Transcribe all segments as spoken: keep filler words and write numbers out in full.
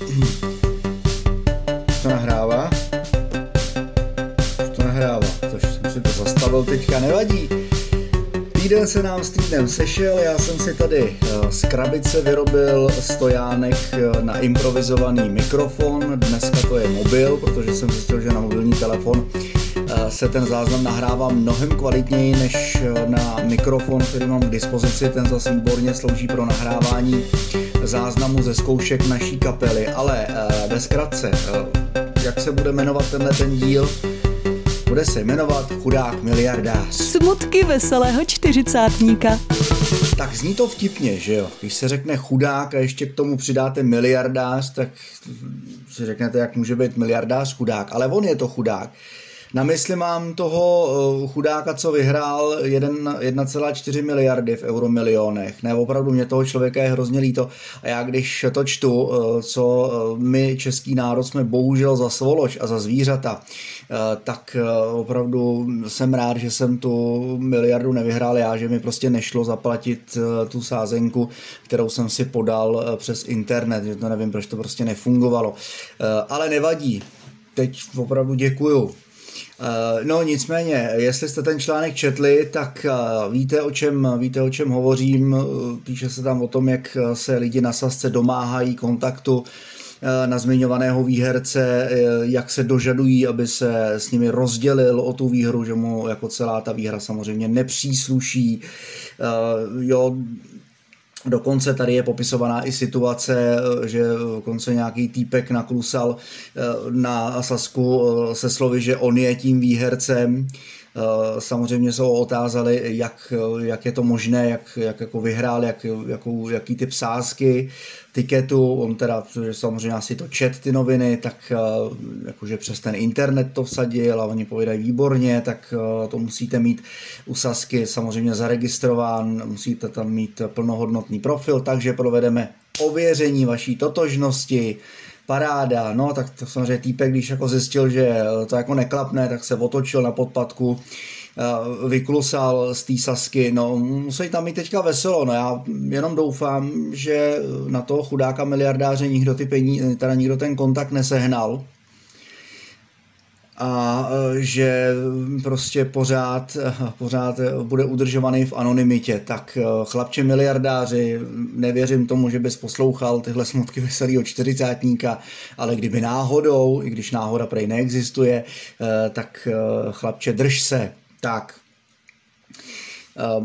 To nahrává. To nahrává. Což jsem si to zastavil, teďka nevadí. Týden se nám s týdnem sešel, já jsem si tady z krabice vyrobil stojánek na improvizovaný mikrofon, dneska to je mobil, protože jsem zjistil, že na mobilní telefon se ten záznam nahrává mnohem kvalitněji než na mikrofon, který mám k dispozici, ten zase výborně slouží pro nahrávání záznamu ze zkoušek naší kapely, ale ve zkratce, jak se bude jmenovat tenhle ten díl? Bude se jmenovat Chudák miliardář. Smutky veselého čtyřicátníka. Tak zní to vtipně, že jo? Když se řekne chudák a ještě k tomu přidáte miliardář, tak si řeknete, jak může být miliardář chudák. Ale on je to chudák. Na mysli mám toho chudáka, co vyhrál jedna celá čtyři miliardy v euromilionech. Ne, opravdu mě toho člověka je hrozně líto. A já když to čtu, co my, český národ, jsme bohužel za svoloč a za zvířata, tak opravdu jsem rád, že jsem tu miliardu nevyhrál já, že mi prostě nešlo zaplatit tu sázenku, kterou jsem si podal přes internet. Že to nevím, proč to prostě nefungovalo. Ale nevadí. Teď opravdu děkuju. No nicméně, jestli jste ten článek četli, tak víte o čem, víte, o čem hovořím. Píše se tam o tom, jak se lidi na Sašce domáhají kontaktu na zmiňovaného výherce, jak se dožadují, aby se s nimi rozdělil o tu výhru, že mu jako celá ta výhra samozřejmě nepřísluší. Jo, dokonce tady je popisovaná i situace, že dokonce nějaký týpek naklusal na Sašku se slovy, že on je tím výhercem. Samozřejmě se ho otázali, jak, jak je to možné, jak, jak jako vyhrál, jak, jakou, jaký typ sázky, tiketu. On teda samozřejmě asi to čet ty noviny, tak jakože přes ten internet to vsadil a oni povídají výborně, tak to musíte mít u Sašky samozřejmě zaregistrován, musíte tam mít plnohodnotný profil, takže provedeme ověření vaší totožnosti. Paráda, no tak to samozřejmě týpek, když jako zjistil, že to jako neklapne, tak se otočil na podpatku, vyklusal z té Sašky, no musí tam mít teďka veselo, no já jenom doufám, že na toho chudáka miliardáře nikdo ty peníze, teda nikdo ten kontakt nesehnal a že prostě pořád, pořád bude udržovaný v anonymitě. Tak chlapče miliardáři, nevěřím tomu, že bys poslouchal tyhle smutky veselýho čtyřicátníka, ale kdyby náhodou, i když náhoda prej neexistuje, tak chlapče, drž se. Tak.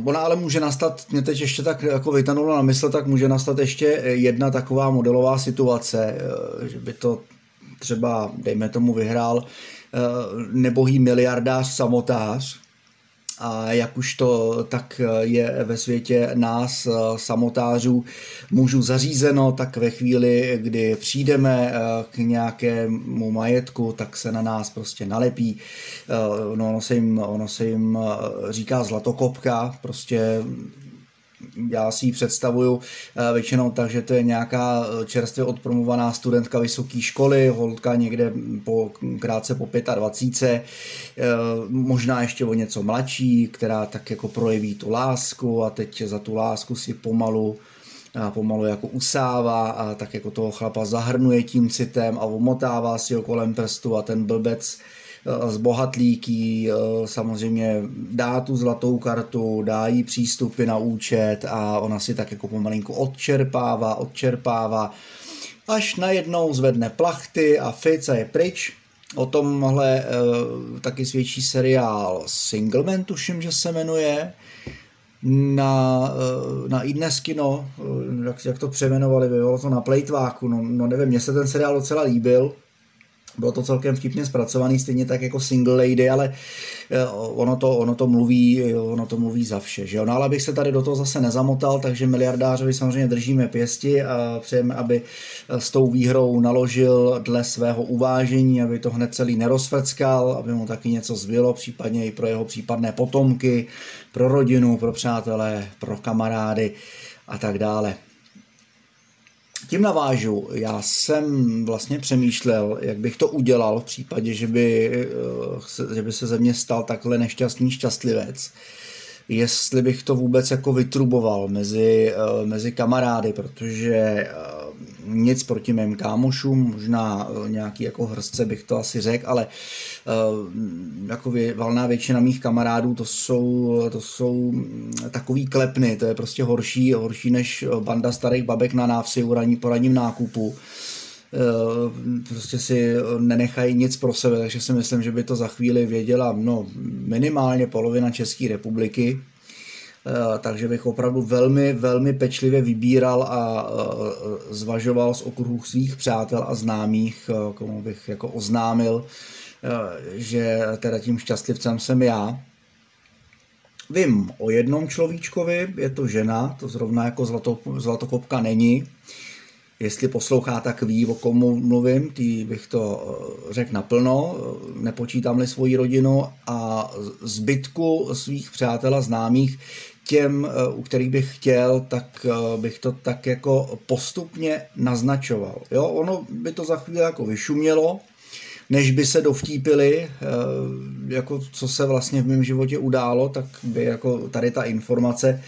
Ona ale může nastat, mě teď ještě tak jako vytanulo na mysl, tak může nastat ještě jedna taková modelová situace, že by to třeba, dejme tomu, vyhrál nebohý miliardář samotář a jak už to tak je ve světě nás samotářů mužů zařízeno, tak ve chvíli, kdy přijdeme k nějakému majetku, tak se na nás prostě nalepí. No, ono, se jim, ono se jim říká zlatokopka, prostě já si ji představuju většinou tak, že to je nějaká čerstvě odpromovaná studentka vysoké školy, holka někde po, krátce po dvacet pět, možná ještě o něco mladší, která tak jako projeví tu lásku a teď za tu lásku si pomalu a pomalu jako usává a tak jako toho chlapa zahrnuje tím citem a omotává si ho kolem prstu a ten blbec z bohatlíky samozřejmě dá tu zlatou kartu, dá jí přístupy na účet a ona si tak jako pomalinku odčerpává, odčerpává, až najednou zvedne plachty a fic a je pryč. O tomhle e, taky svědčí seriál Singleman, tuším, že se jmenuje, na, na iDnes kino, jak, jak to přejmenovali, bylo to na Plejtváku, no, no nevím, mně se ten seriál docela líbil. Bylo to celkem vtipně zpracovaný, stejně tak jako Single Lady, ale ono to, ono to, mluví, ono to mluví za vše. Že? No ale abych se tady do toho zase nezamotal, takže miliardářovi samozřejmě držíme pěsti a přejeme, aby s tou výhrou naložil dle svého uvážení, aby to hned celý nerozfrckal, aby mu taky něco zbylo, případně i pro jeho případné potomky, pro rodinu, pro přátelé, pro kamarády a tak dále. Tím navážu, já jsem vlastně přemýšlel, jak bych to udělal v případě, že by, že by se ze mě stal takhle nešťastný šťastlivec, jestli bych to vůbec jako vytruboval mezi, mezi kamarády, protože nic proti mým kámošům, možná nějaký jako hrstce bych to asi řekl, ale jako valná většina mých kamarádů to jsou, to jsou takový klepny, to je prostě horší, horší než banda starých babek na návsi u raní, po ranním nákupu. Prostě si nenechají nic pro sebe, takže si myslím, že by to za chvíli věděla no, minimálně polovina České republiky. Takže bych opravdu velmi, velmi pečlivě vybíral a zvažoval z okruhu svých přátel a známých, komu bych jako oznámil, že teda tím šťastlivcem jsem já. Vím o jednom človíčkovi, je to žena, to zrovna jako zlato, zlatokopka není. Jestli poslouchá, tak ví, o komu mluvím, tý bych to řekl naplno, nepočítám-li svoji rodinu a zbytku svých přátel a známých, těm, u kterých bych chtěl, tak bych to tak jako postupně naznačoval. Jo, ono by to za chvíli jako vyšumělo, než by se dovtípili, jako co se vlastně v mém životě událo, tak by jako tady ta informace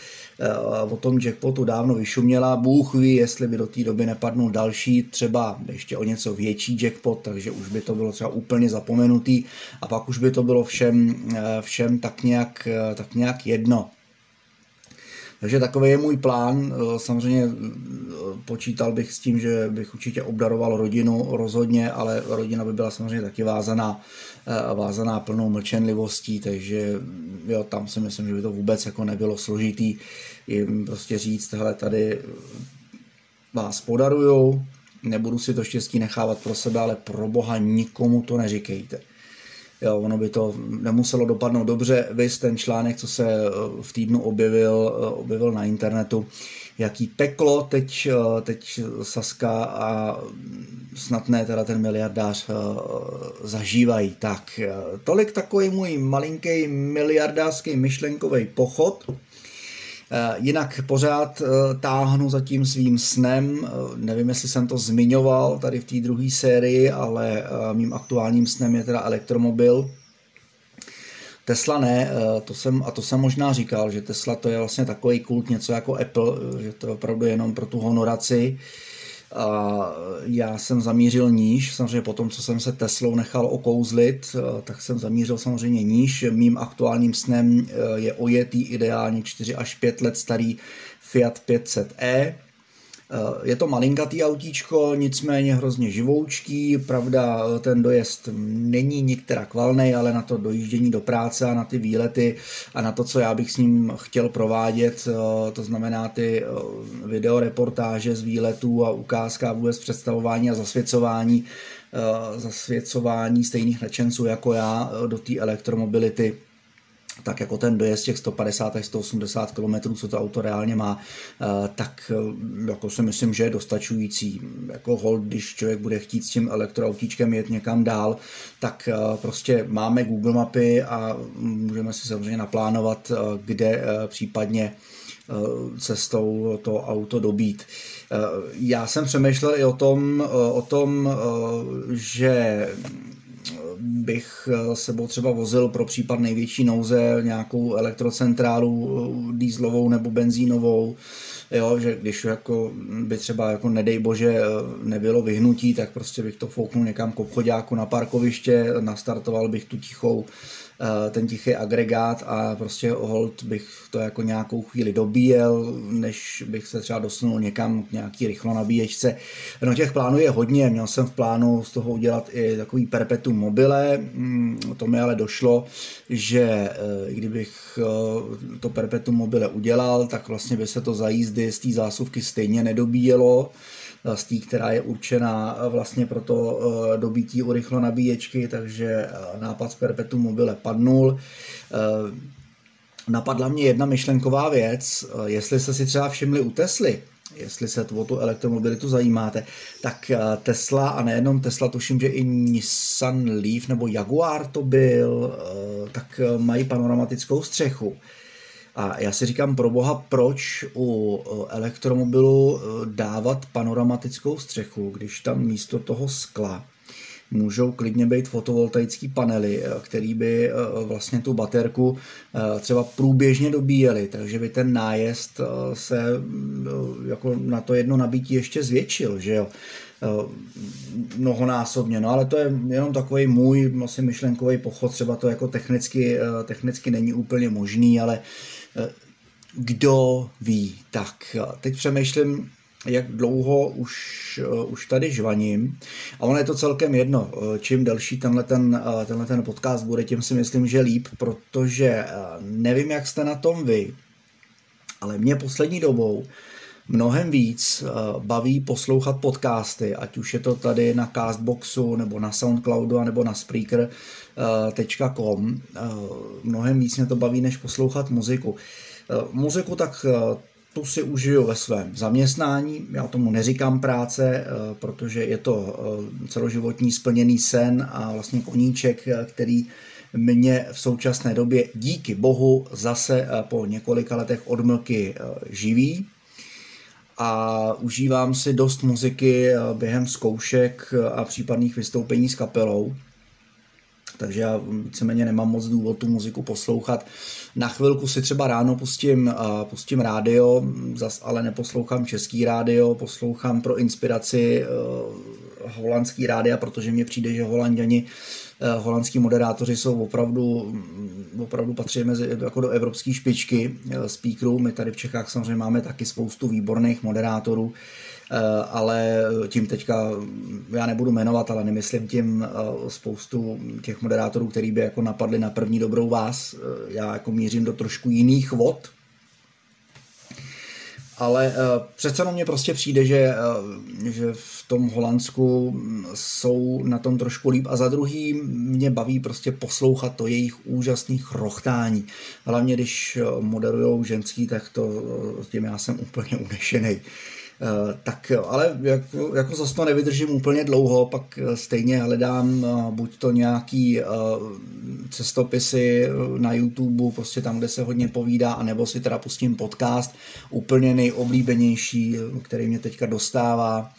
o tom jackpotu dávno vyšuměla. Bůh ví, jestli by do té doby nepadnou další, třeba ještě o něco větší jackpot, takže už by to bylo třeba úplně zapomenutý a pak už by to bylo všem, všem tak nějak, tak nějak jedno. Takže takový je můj plán. Samozřejmě počítal bych s tím, že bych určitě obdaroval rodinu rozhodně, ale rodina by byla samozřejmě taky vázaná, vázaná plnou mlčenlivostí, takže jo, tam si myslím, že by to vůbec jako nebylo složitý jim prostě říct, hele, tady vás podaruju, nebudu si to štěstí nechávat pro sebe, ale pro boha nikomu to neříkejte. Jo, ono by to nemuselo dopadnout dobře. Viz ten článek, co se v týdnu objevil, objevil na internetu, jaký peklo teď, teď Saška a snad ne teda ten miliardář zažívají. Tak tolik takový můj malinký miliardářský myšlenkový pochod. Jinak pořád táhnu za tím svým snem, nevím, jestli jsem to zmiňoval tady v té druhé sérii, ale mým aktuálním snem je teda elektromobil. Tesla ne, to jsem, a to jsem možná říkal, že Tesla to je vlastně takový kult, něco jako Apple, že to je opravdu jenom pro tu honoraci. A já jsem zamířil níž, samozřejmě po tom, co jsem se Teslou nechal okouzlit, tak jsem zamířil samozřejmě níž. Mým aktuálním snem je ojetý ideálně čtyři až pět let starý Fiat pět set e. Je to malinkatý autíčko, nicméně hrozně živoučký, pravda ten dojezd není nikterak valnej, ale na to dojíždění do práce a na ty výlety a na to, co já bych s ním chtěl provádět, to znamená ty videoreportáže z výletů a ukázka vůbec představování a zasvěcování, zasvěcování stejných nadšenců jako já do té elektromobility. Tak jako ten dojezd těch sto padesát až sto osmdesát kilometrů, co to auto reálně má, tak jako si myslím, že je dostačující. Jako hold, když člověk bude chtít s tím elektroautíčkem jet někam dál, tak prostě máme Google Mapy a můžeme si samozřejmě naplánovat, kde případně cestou to auto dobít. Já jsem přemýšlel i o tom, o tom, že bych sebou třeba vozil pro případ největší nouze nějakou elektrocentrálu dieselovou nebo benzínovou, jo, že když jako by třeba jako nedej bože nebylo vyhnutí, tak prostě bych to fouknul někam k obchoďáku na parkoviště, nastartoval bych tu tichou, ten tichý agregát a prostě hold bych to jako nějakou chvíli dobíjel, než bych se třeba dosunul někam k nějaký rychlonabíječce. No těch plánů je hodně, měl jsem v plánu z toho udělat i takový perpetuum mobile, to mi ale došlo, že kdybych to perpetuum mobile udělal, tak vlastně by se to za jízdy z té zásuvky stejně nedobíjelo, z té, která je určená vlastně pro to dobití urychlo nabíječky, takže nápad z perpetuum mobile padnul. Napadla mě jedna myšlenková věc, jestli se si třeba všimli u Tesly, jestli se o tu elektromobilitu zajímáte, tak Tesla a nejenom Tesla, tuším, že i Nissan Leaf nebo Jaguar to byl, tak mají panoramatickou střechu. A já si říkám, pro boha, proč u elektromobilu dávat panoramatickou střechu, když tam místo toho skla můžou klidně být fotovoltaické panely, které by vlastně tu baterku třeba průběžně dobíjely, takže by ten nájezd se jako na to jedno nabití ještě zvětšil, že jo, mnohonásobně. No ale to je jenom takový můj vlastně myšlenkový pochod, třeba to jako technicky, technicky není úplně možný, ale kdo ví. Tak teď přemýšlím, jak dlouho už, už tady žvaním. A ono je to celkem jedno. Čím delší tenhle ten, tenhle ten podcast bude, tím si myslím, že líp, protože nevím, jak jste na tom vy, ale mě poslední dobou mnohem víc baví poslouchat podcasty, ať už je to tady na Castboxu, nebo na Soundcloudu, nebo na Spreaker tečka com. Mnohem víc mě to baví, než poslouchat muziku. Muziku tak tu si užiju ve svém zaměstnání, já tomu neříkám práce, protože je to celoživotní splněný sen a vlastně koníček, který mě v současné době díky bohu zase po několika letech odmlky živí. A užívám si dost muziky během zkoušek a případných vystoupení s kapelou. Takže já víceméně nemám moc důvod tu muziku poslouchat. Na chvilku si třeba ráno pustím, pustím rádio, zas ale neposlouchám český rádio, poslouchám pro inspiraci holandský rádia, protože mně přijde, že Holanděni, holandský moderátoři jsou opravdu, opravdu patří mezi, jako do evropské špičky speakerů. My tady v Čechách samozřejmě máme taky spoustu výborných moderátorů, ale tím teďka, já nebudu jmenovat, ale nemyslím tím spoustu těch moderátorů, který by jako napadli na první dobrou vás. Já jako mířím do trošku jiných vod, ale přece jenom mně prostě přijde, že, že v tom Holandsku jsou na tom trošku líp. A za druhý mě baví prostě poslouchat to jejich úžasné chrochtání. Hlavně když moderujou ženský, tak to, tím já jsem úplně unešenej. Tak ale jako, jako zase to nevydržím úplně dlouho, pak stejně hledám buď to nějaký cestopisy na YouTube, prostě tam, kde se hodně povídá, anebo si teda pustím podcast, úplně nejoblíbenější, který mě teďka dostává,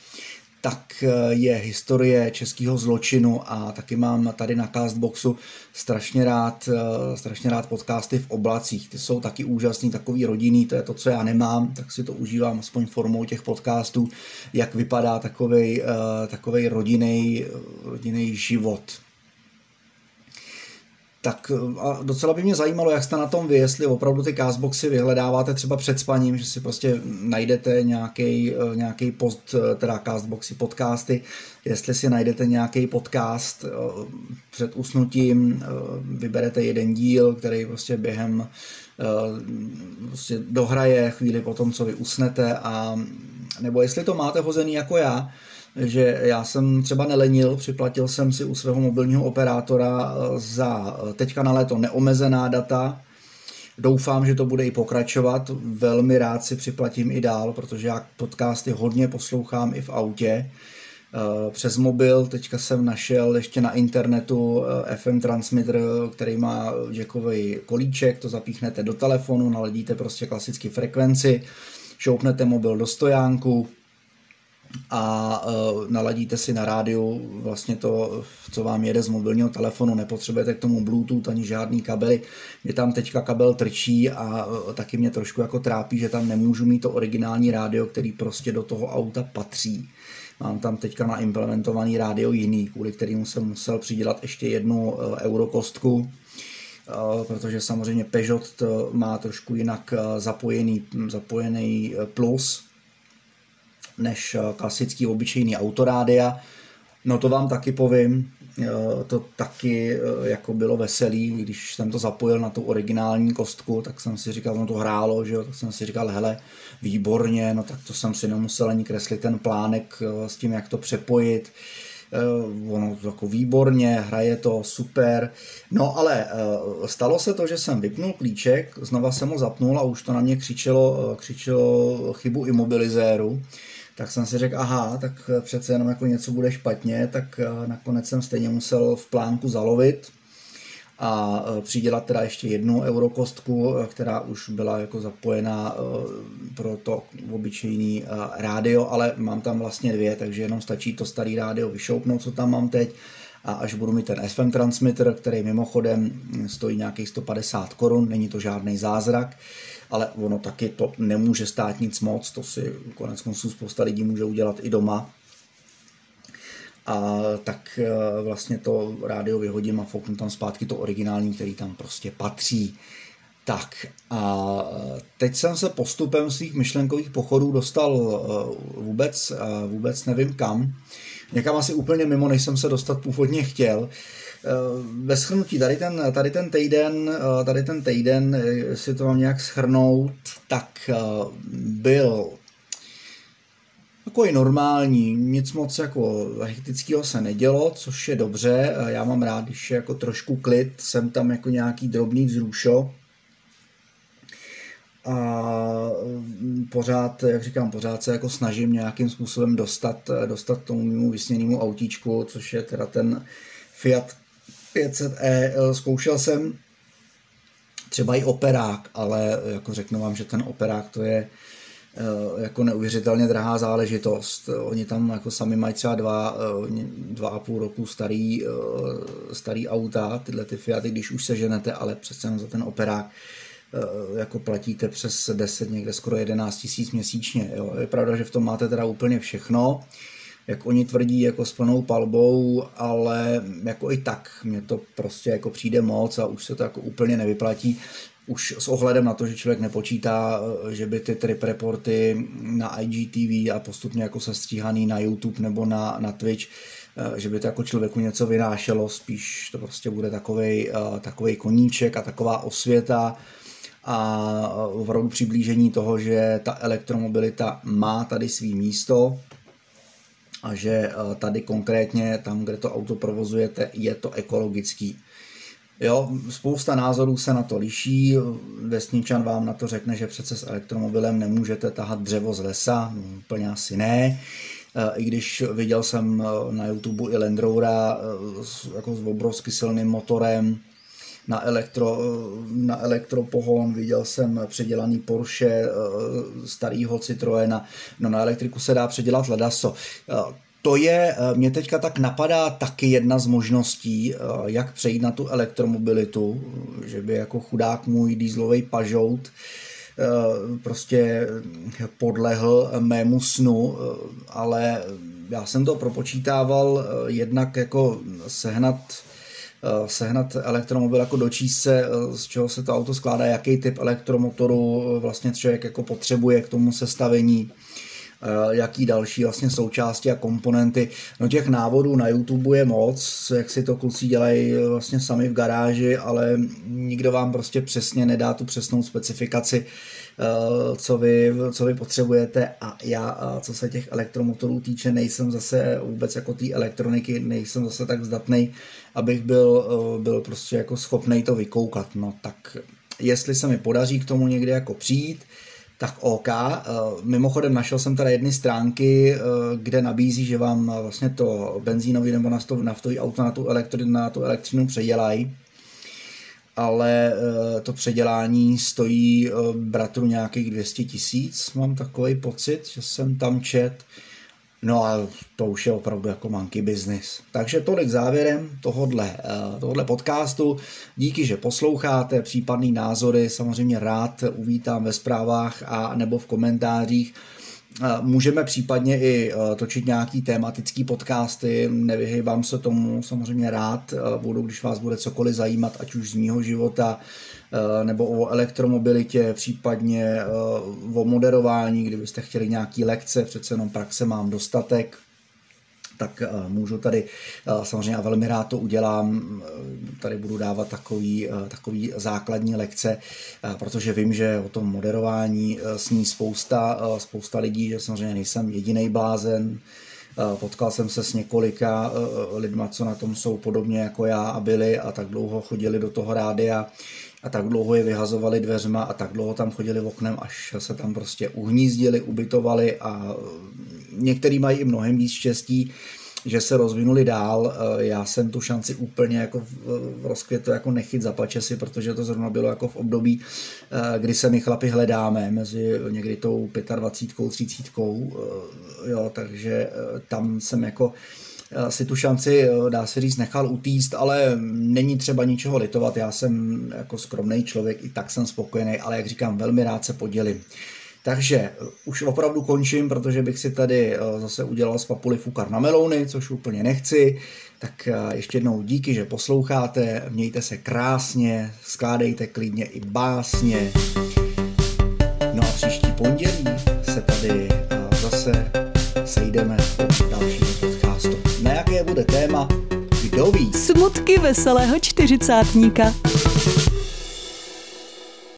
tak je historie českého zločinu a taky mám tady na Castboxu strašně rád, strašně rád podcasty v oblacích. Ty jsou taky úžasný, takový rodinný, to je to, co já nemám, tak si to užívám aspoň formou těch podcastů, jak vypadá takovej, takovej rodinný, rodinný život. Tak a docela by mě zajímalo, jak jste na tom vy, jestli opravdu ty Castboxy vyhledáváte třeba před spaním, že si prostě najdete nějaký, nějaký post, teda Castboxy podcasty, jestli si najdete nějaký podcast před usnutím, vyberete jeden díl, který prostě během prostě dohraje chvíli po tom, co vy usnete, a nebo jestli to máte hozený jako já, že já jsem třeba nelenil, připlatil jsem si u svého mobilního operátora za teďka na léto neomezená data. Doufám, že to bude i pokračovat. Velmi rád si připlatím i dál, protože já podcasty hodně poslouchám i v autě. Přes mobil, teďka jsem našel ještě na internetu F M transmitter, který má jackový kolíček, to zapíchnete do telefonu, naladíte prostě klasicky frekvenci, šoupnete mobil do stojánku a uh, naladíte si na rádiu vlastně to, co vám jede z mobilního telefonu, nepotřebujete k tomu Bluetooth ani žádný kabely. Mě tam teďka kabel trčí a uh, taky mě trošku jako trápí, že tam nemůžu mít to originální rádio, který prostě do toho auta patří. Mám tam teďka naimplementovaný rádio jiný, kvůli kterému jsem musel přidělat ještě jednu uh, eurokostku, uh, protože samozřejmě Peugeot to má trošku jinak uh, zapojený, zapojený uh, plus, než klasický obyčejný autorádia. No to vám taky povím, to taky jako bylo veselý, když jsem to zapojil na tu originální kostku, tak jsem si říkal, no to hrálo, že jo, tak jsem si říkal, hele, výborně, no tak to jsem si nemusel ani kreslit ten plánek s tím, jak to přepojit. Ono to jako výborně, hraje to super. No ale stalo se to, že jsem vypnul klíček, znova jsem ho zapnul a už to na mě křičelo, křičelo chybu imobilizéru. Tak jsem si řekl, aha, tak přece jenom jako něco bude špatně, tak nakonec jsem stejně musel v plánku zalovit a přidělat teda ještě jednu eurokostku, která už byla jako zapojená pro to obyčejný rádio, ale mám tam vlastně dvě, takže jenom stačí to starý rádio vyšoupnout, co tam mám teď, a až budu mít ten ef em transmitter, který mimochodem stojí nějakých sto padesát korun, není to žádný zázrak, ale ono taky to nemůže stát nic moc, to si konec konců spousta lidí může udělat i doma. A tak vlastně to rádio vyhodím a fouknu tam zpátky to originální, který tam prostě patří. Tak a teď jsem se postupem svých myšlenkových pochodů dostal vůbec, vůbec nevím kam. Někam asi úplně mimo, než jsem se dostat původně chtěl. Ve shrnutí tady ten, tady ten týden, tady ten týden, si to mám nějak shrnout, tak byl jako i normální, nic moc jako hektického se nedělo, což je dobře, já mám rád, když je jako trošku klid, jsem tam jako nějaký drobný vzrušo. A pořád, jak říkám, pořád se jako snažím nějakým způsobem dostat, dostat tomu mému vysněnému autíčku, což je teda ten Fiat pět set e. Zkoušel jsem třeba i operák, ale jako řeknu vám, že ten operák to je jako neuvěřitelně drahá záležitost. Oni tam jako sami mají třeba dva, dva a půl roku starý, starý auta, tyhle ty Fiaty, když už se ženete, ale přece za ten operák jako platíte přes deset, někde skoro jedenáct tisíc měsíčně. Jo. Je pravda, že v tom máte teda úplně všechno, jak oni tvrdí, jako s plnou palbou, ale jako i tak mě to prostě jako přijde moc a už se to jako úplně nevyplatí. Už s ohledem na to, že člověk nepočítá, že by ty trip reporty na I G T V a postupně jako sestříhaný na YouTube nebo na, na Twitch, že by to jako člověku něco vynášelo, spíš to prostě bude takovej, takovej koníček a taková osvěta a opravdu přiblížení toho, že ta elektromobilita má tady svý místo a že tady konkrétně, tam, kde to auto provozujete, je to ekologický. Jo, spousta názorů se na to liší, vesničan vám na to řekne, že přece s elektromobilem nemůžete tahat dřevo z lesa, úplně asi ne, i když viděl jsem na YouTube i Land Rovera jako s obrovsky silným motorem, na, elektro, na elektropohon, viděl jsem předělaný Porsche, starýho Citroëna, no na elektriku se dá předělat ledaso. To je, mě teďka tak napadá taky jedna z možností, jak přejít na tu elektromobilitu, že by jako chudák můj dieselovej pažout prostě podlehl mému snu, ale já jsem to propočítával jednak jako sehnat sehnat elektromobil, jako dočíst se, z čeho se to auto skládá, jaký typ elektromotoru vlastně člověk jako potřebuje k tomu sestavení, jaký další vlastně součásti a komponenty. No těch návodů na YouTube je moc, jak si to kluci dělají vlastně sami v garáži, ale nikdo vám prostě přesně nedá tu přesnou specifikaci, co vy, co vy potřebujete, a já, a co se těch elektromotorů týče, nejsem zase vůbec jako té elektroniky, nejsem zase tak zdatnej, abych byl, byl prostě jako schopnej to vykoukat. No tak jestli se mi podaří k tomu někde jako přijít, tak OK. Mimochodem našel jsem teda jedny stránky, kde nabízí, že vám vlastně to benzínový nebo naftový auto na tu, elektri, na tu elektřinu předělají, ale to předělání stojí bratru nějakých dvě stě tisíc, mám takový pocit, že jsem tam čet. No a to už je opravdu jako monkey business. Takže tolik závěrem tohodle, tohodle podcastu. Díky, že posloucháte. Případný názory samozřejmě rád uvítám ve zprávách a nebo v komentářích. Můžeme případně i točit nějaký tematický podcasty. Nevyhejbám se tomu. Samozřejmě rád budu, když vás bude cokoliv zajímat, ať už z mýho života, nebo o elektromobilitě, případně o moderování, kdybyste chtěli nějaký lekce, přece jenom praxe mám dostatek, tak můžu tady, samozřejmě já velmi rád to udělám, tady budu dávat takový, takový základní lekce, protože vím, že o tom moderování sní spousta, spousta lidí, že samozřejmě nejsem jedinej blázen, potkal jsem se s několika lidma, co na tom jsou podobně jako já a byli a tak dlouho chodili do toho rádia a tak dlouho je vyhazovali dveřma a tak dlouho tam chodili oknem, až se tam prostě uhnízdili, ubytovali a některý mají i mnohem víc štěstí. že se rozvinuli dál. Já jsem tu šanci úplně jako v rozkvětu jako nechyt za pače si, protože to zrovna bylo jako v období, kdy se my chlapi hledáme mezi někdy tou dvacet pět, třicet, jo, takže tam jsem jako si tu šanci, dá se říct, nechal utíct, ale není třeba ničeho litovat. Já jsem jako skromný člověk, i tak jsem spokojený, ale jak říkám, velmi rád se podělím. Takže už opravdu končím, protože bych si tady zase udělal z papuli fukar na melouny, což úplně nechci. Tak ještě jednou díky, že posloucháte, mějte se krásně, skládejte klidně i básně. No a příští pondělí se tady zase sejdeme u dalšího podcastu. Na jaké bude téma, kdo ví? Smutky veselého čtyřicátníka.